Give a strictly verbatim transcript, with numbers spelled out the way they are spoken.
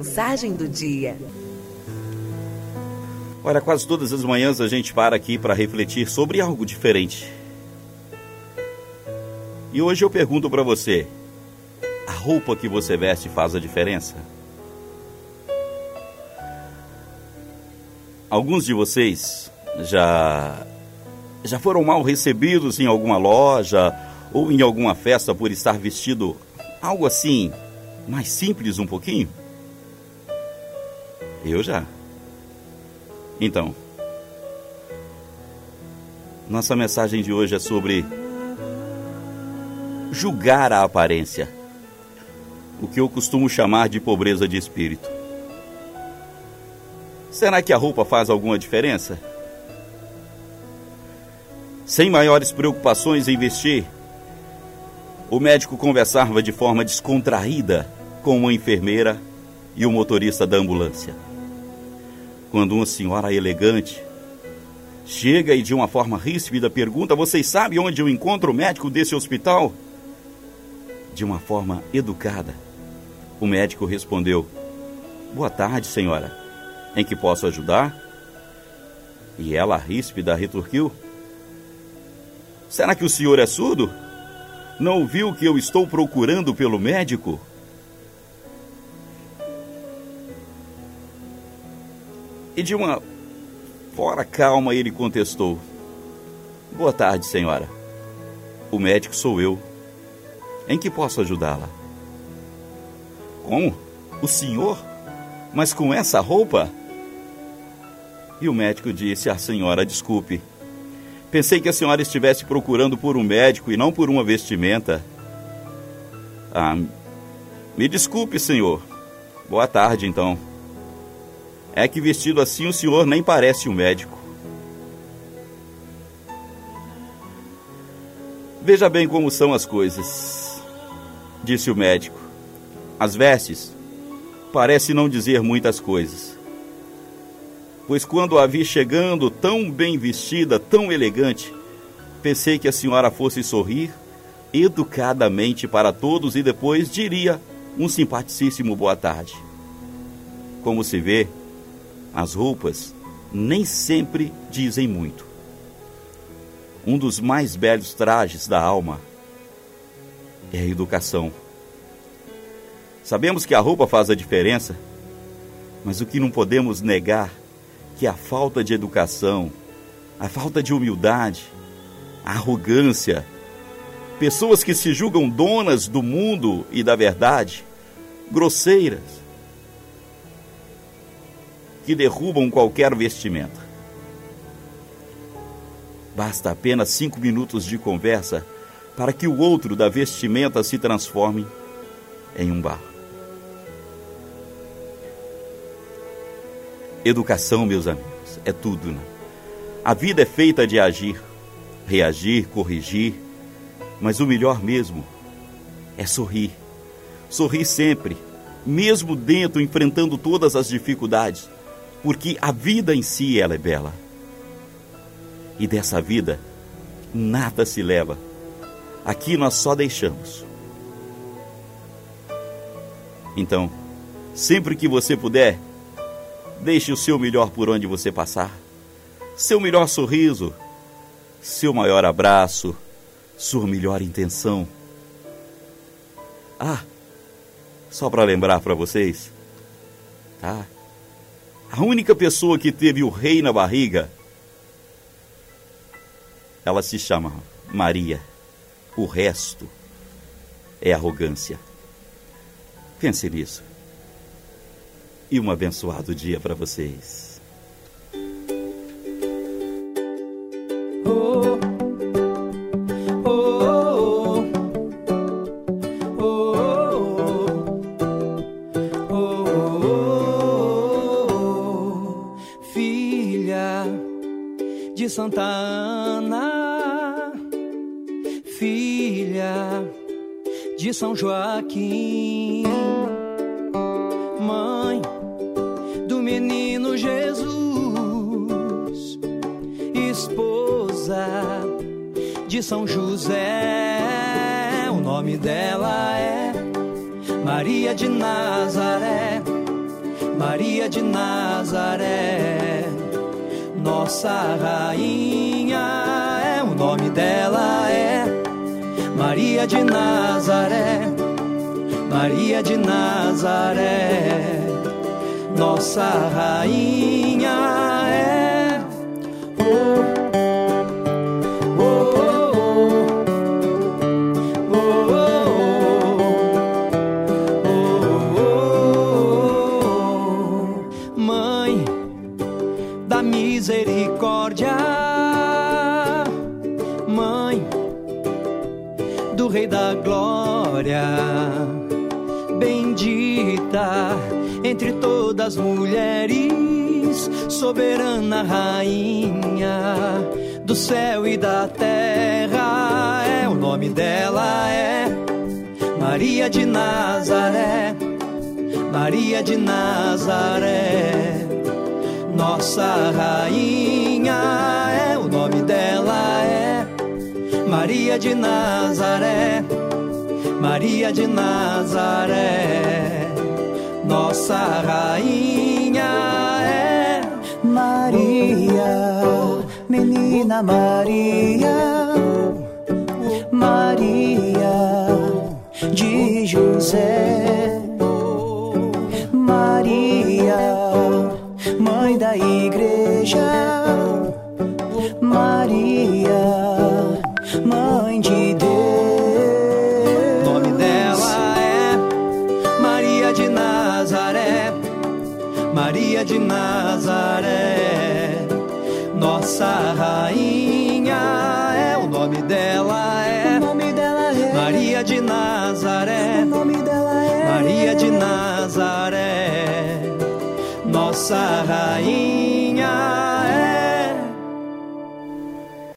Mensagem do dia. Olha, quase todas as manhãs a gente para aqui para refletir sobre algo diferente. E hoje eu pergunto para você: a roupa que você veste faz a diferença? Alguns de vocês já, já foram mal recebidos em alguma loja ou em alguma festa por estar vestido algo assim, mais simples um pouquinho? Eu já. Então, nossa mensagem de hoje é sobre julgar a aparência, o que eu costumo chamar de pobreza de espírito. Será que a roupa faz alguma diferença? Sem maiores preocupações em vestir, o médico conversava de forma descontraída com uma enfermeira e o motorista da ambulância. Quando uma senhora elegante chega e de uma forma ríspida pergunta: "Vocês sabem onde eu encontro o médico desse hospital?" De uma forma educada, o médico respondeu: "Boa tarde, senhora. Em que posso ajudar?" E ela, ríspida, retorquiu: "Será que o senhor é surdo? Não viu que eu estou procurando pelo médico?" E de uma fora calma ele contestou: "Boa tarde, senhora. O médico sou eu. Em que posso ajudá-la?" "Como? O senhor? Mas com essa roupa?" E o médico disse: "Ah, senhora, desculpe. Pensei que a senhora estivesse procurando por um médico e não por uma vestimenta. Ah, me desculpe, senhor. Boa tarde, então. É que vestido assim o senhor nem parece um médico." "Veja bem como são as coisas", disse o médico. "As vestes parecem não dizer muitas coisas. Pois quando a vi chegando tão bem vestida, tão elegante, pensei que a senhora fosse sorrir educadamente para todos e depois diria um simpaticíssimo boa tarde. Como se vê, as roupas nem sempre dizem muito. Um dos mais belos trajes da alma é a educação. Sabemos que a roupa faz a diferença, mas o que não podemos negar que a falta de educação, a falta de humildade, a arrogância, pessoas que se julgam donas do mundo e da verdade, grosseiras, que derrubam qualquer vestimenta. Basta apenas cinco minutos de conversa para que o outro da vestimenta se transforme em um barro." Educação, meus amigos, é tudo, né? A vida é feita de agir, reagir, corrigir, mas o melhor mesmo é sorrir. Sorrir sempre, mesmo dentro, enfrentando todas as dificuldades, porque a vida em si ela é bela. E dessa vida, nada se leva. Aqui nós só deixamos. Então, sempre que você puder, deixe o seu melhor por onde você passar. Seu melhor sorriso, seu maior abraço, sua melhor intenção. Ah, só para lembrar para vocês, tá? A única pessoa que teve o rei na barriga, ela se chama Maria. O resto é arrogância. Pense nisso. E um abençoado dia para vocês. Oh. Santa Ana, filha de São Joaquim, mãe do menino Jesus, esposa de São José. O nome dela é Maria de Nazaré, Maria de Nazaré, nossa rainha, é o nome dela é Maria de Nazaré, Maria de Nazaré, nossa rainha é. Oh. Misericórdia, Mãe do Rei da Glória, bendita entre todas as mulheres, soberana rainha do céu e da terra, é o nome dela é Maria de Nazaré, Maria de Nazaré, nossa rainha, é o nome dela é Maria de Nazaré, Maria de Nazaré, nossa rainha é Maria, menina Maria, Maria de José, Maria, Mãe da Igreja, Maria, Mãe de Deus. O nome dela é Maria de Nazaré, Maria de Nazaré, nossa rainha, é o nome dela é, o nome dela é Maria de Nazaré, o nome dela é Maria de Nazaré, nossa rainha.